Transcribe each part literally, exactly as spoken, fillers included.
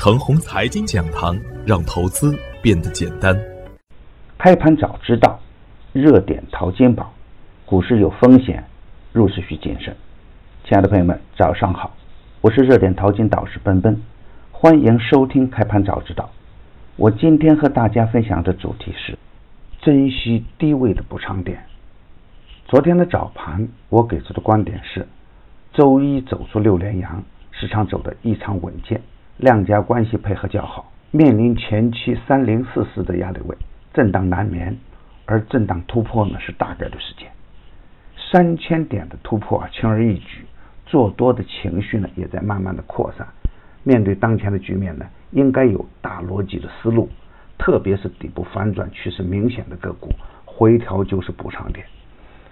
程红财经讲堂，让投资变得简单。开盘早知道，热点淘金宝，股市有风险，入市需谨慎。亲爱的朋友们，早上好，我是热点淘金导师奔奔，欢迎收听开盘早知道。我今天和大家分享的主题是珍惜低位的补偿点。昨天的早盘我给出的观点是，周一走出六连阳，市场走得异常稳健，量价关系配合较好，面临前期三零四四的压力位，震荡难免，而震荡突破呢是大概率事件。三千点的突破啊，轻而易举，做多的情绪呢也在慢慢的扩散。面对当前的局面呢，应该有大逻辑的思路，特别是底部反转趋势明显的个股，回调就是补偿点。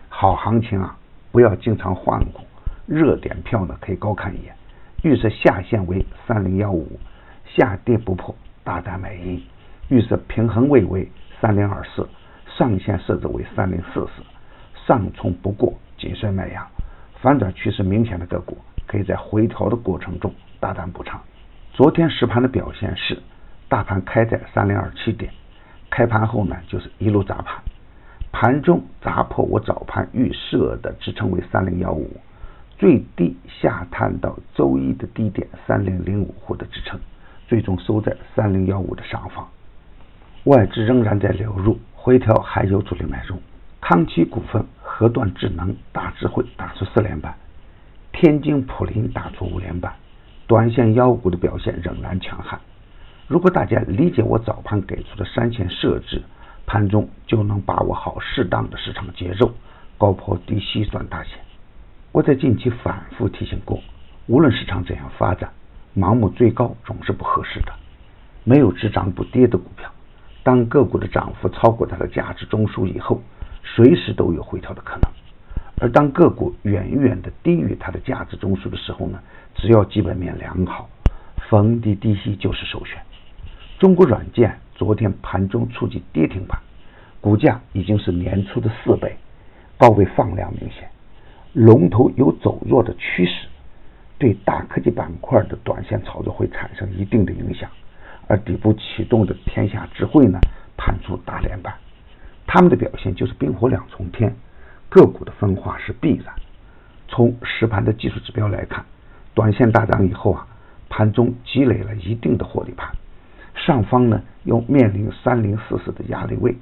好行情啊，不要经常换股，热点票呢可以高看一眼。预设下限为三零一五，下跌不破大胆买阴；预设平衡位为三零二四，上限设置为三零四四，上冲不过谨慎卖阳。反转趋势明显的个股可以在回调的过程中大胆补偿。昨天实盘的表现是，大盘开在三零二七点，开盘后呢就是一路砸盘，盘中砸破我早盘预设的支撑为三零一五，最低下探到周一的低点三零零五或者支撑，最终收在三零一五的上方。外资仍然在流入，回调还有主力买入。康基股份、合段智能、大智慧打出四连板，天津普林打出五连板，短线妖股的表现仍然强悍。如果大家理解我早盘给出的三线设置，盘中就能把握好适当的市场节奏，高抛低吸赚大钱。我在近期反复提醒过，无论市场怎样发展，盲目追高总是不合适的。没有只涨不跌的股票，当个股的涨幅超过它的价值中枢以后，随时都有回调的可能。而当个股远远的低于它的价值中枢的时候呢，只要基本面良好，逢低低吸就是首选。中国软件昨天盘中触及跌停板，股价已经是年初的四倍，高位放量明显，龙头有走弱的趋势，对大科技板块的短线炒作会产生一定的影响。而底部启动的天下智慧呢，盘出大连板，他们的表现就是冰火两重天，个股的分化是必然。从实盘的技术指标来看，短线大涨以后啊，盘中积累了一定的获利盘，上方呢又面临三零四四的压力位，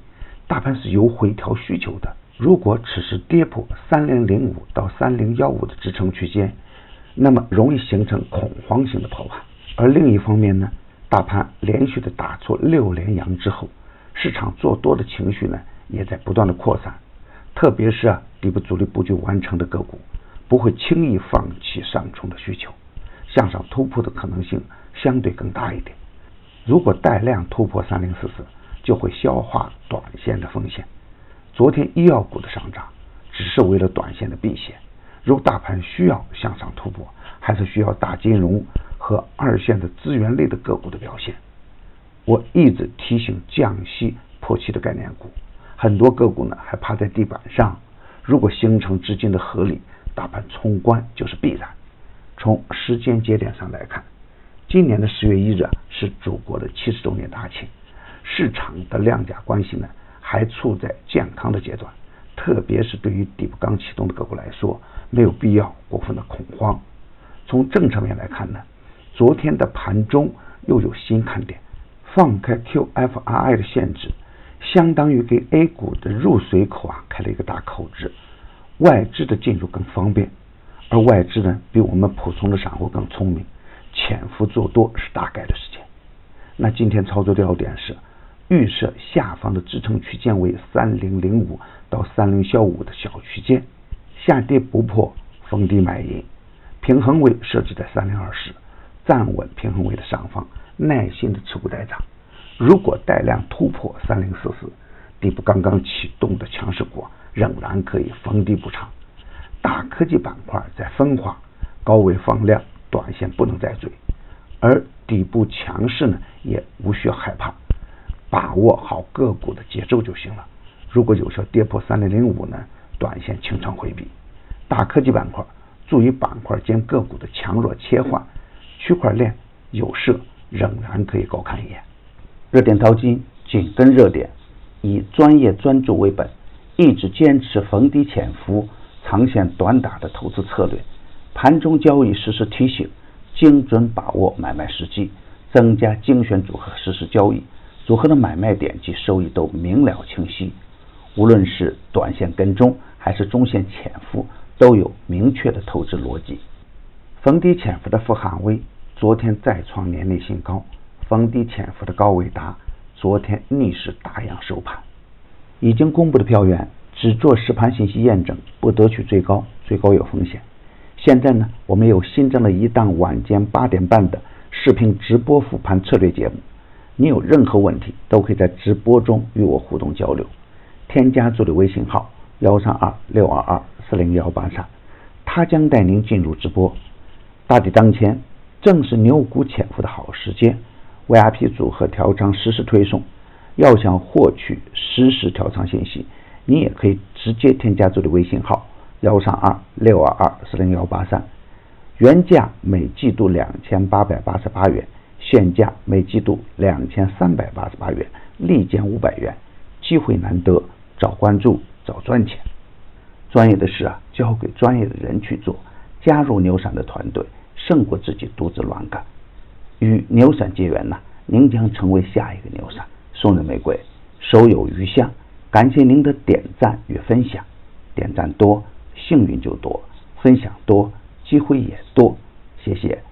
大盘是有回调需求的。如果此时跌破三零零五到三零一五的支撑区间，那么容易形成恐慌性的抛盘。而另一方面呢，大盘连续的打出六连阳之后，市场做多的情绪呢也在不断的扩散，特别是啊底部主力布局完成的个股，不会轻易放弃上冲的需求，向上突破的可能性相对更大一点。如果带量突破三零四四，就会消化短线的风险。昨天医药股的上涨只是为了短线的避险，如大盘需要向上突破，还是需要大金融和二线的资源类的个股的表现。我一直提醒降息破七的概念股，很多个股呢还趴在地板上，如果形成资金的合力，大盘冲关就是必然。从时间节点上来看，今年的十月一日是祖国的七十周年大庆，市场的量价关系呢还处在健康的阶段，特别是对于底部刚启动的个股来说，没有必要过分的恐慌。从政策面来看呢，昨天的盘中又有新看点，放开 Q F I I 的限制，相当于给 A 股的入水口啊开了一个大口子，外资的进入更方便。而外资呢比我们普通的散户更聪明，潜伏做多是大概的事情。那今天操作的要点是，预设下方的支撑区间为三零零五到三零一五的小区间，下跌不破逢低买阴，平衡位设置在三零二四，站稳平衡位的上方，耐心的持股待涨。如果带量突破三零四四，底部刚刚启动的强势股仍然可以逢低补偿。大科技板块在分化，高位放量，短线不能再追，而底部强势呢也无需害怕，把握好个股的节奏就行了。如果有效跌破三零零五呢，短线清仓回避。大科技板块注意板块间个股的强弱切换，区块链、有色、仍然可以高看一眼。热点淘金紧跟热点，以专业专注为本，一直坚持逢低潜伏、长线短打的投资策略，盘中交易实时提醒，精准把握买卖时机，增加精选组合实时交易，组合的买卖点及收益都明了清晰。无论是短线跟踪还是中线潜伏，都有明确的投资逻辑。逢低潜伏的富瀚威昨天再创年内新高，逢低潜伏的高伟达昨天逆势大阳收盘。已经公布的票源只做实盘信息验证，不得取最高，最高有风险。现在呢，我们有新增了一档晚间八点半的视频直播复盘策略节目，你有任何问题都可以在直播中与我互动交流。添加助理微信号幺三二六二二四零幺八三，他将带您进入直播。大抵当前，正是牛股潜伏的好时间。V I P 组合调仓实时推送，要想获取实时调仓信息，你也可以直接添加助理微信号幺三二六二二四零幺八三。原价每季度两千八百八十八元，现价每季度两千三百八十八元，立减五百元，机会难得，早关注早赚钱。专业的事啊，交给专业的人去做，加入牛散的团队，胜过自己独自乱干。与牛散结缘呢，您将成为下一个牛散。送人玫瑰，手有余香。感谢您的点赞与分享，点赞多，幸运就多；分享多，机会也多。谢谢。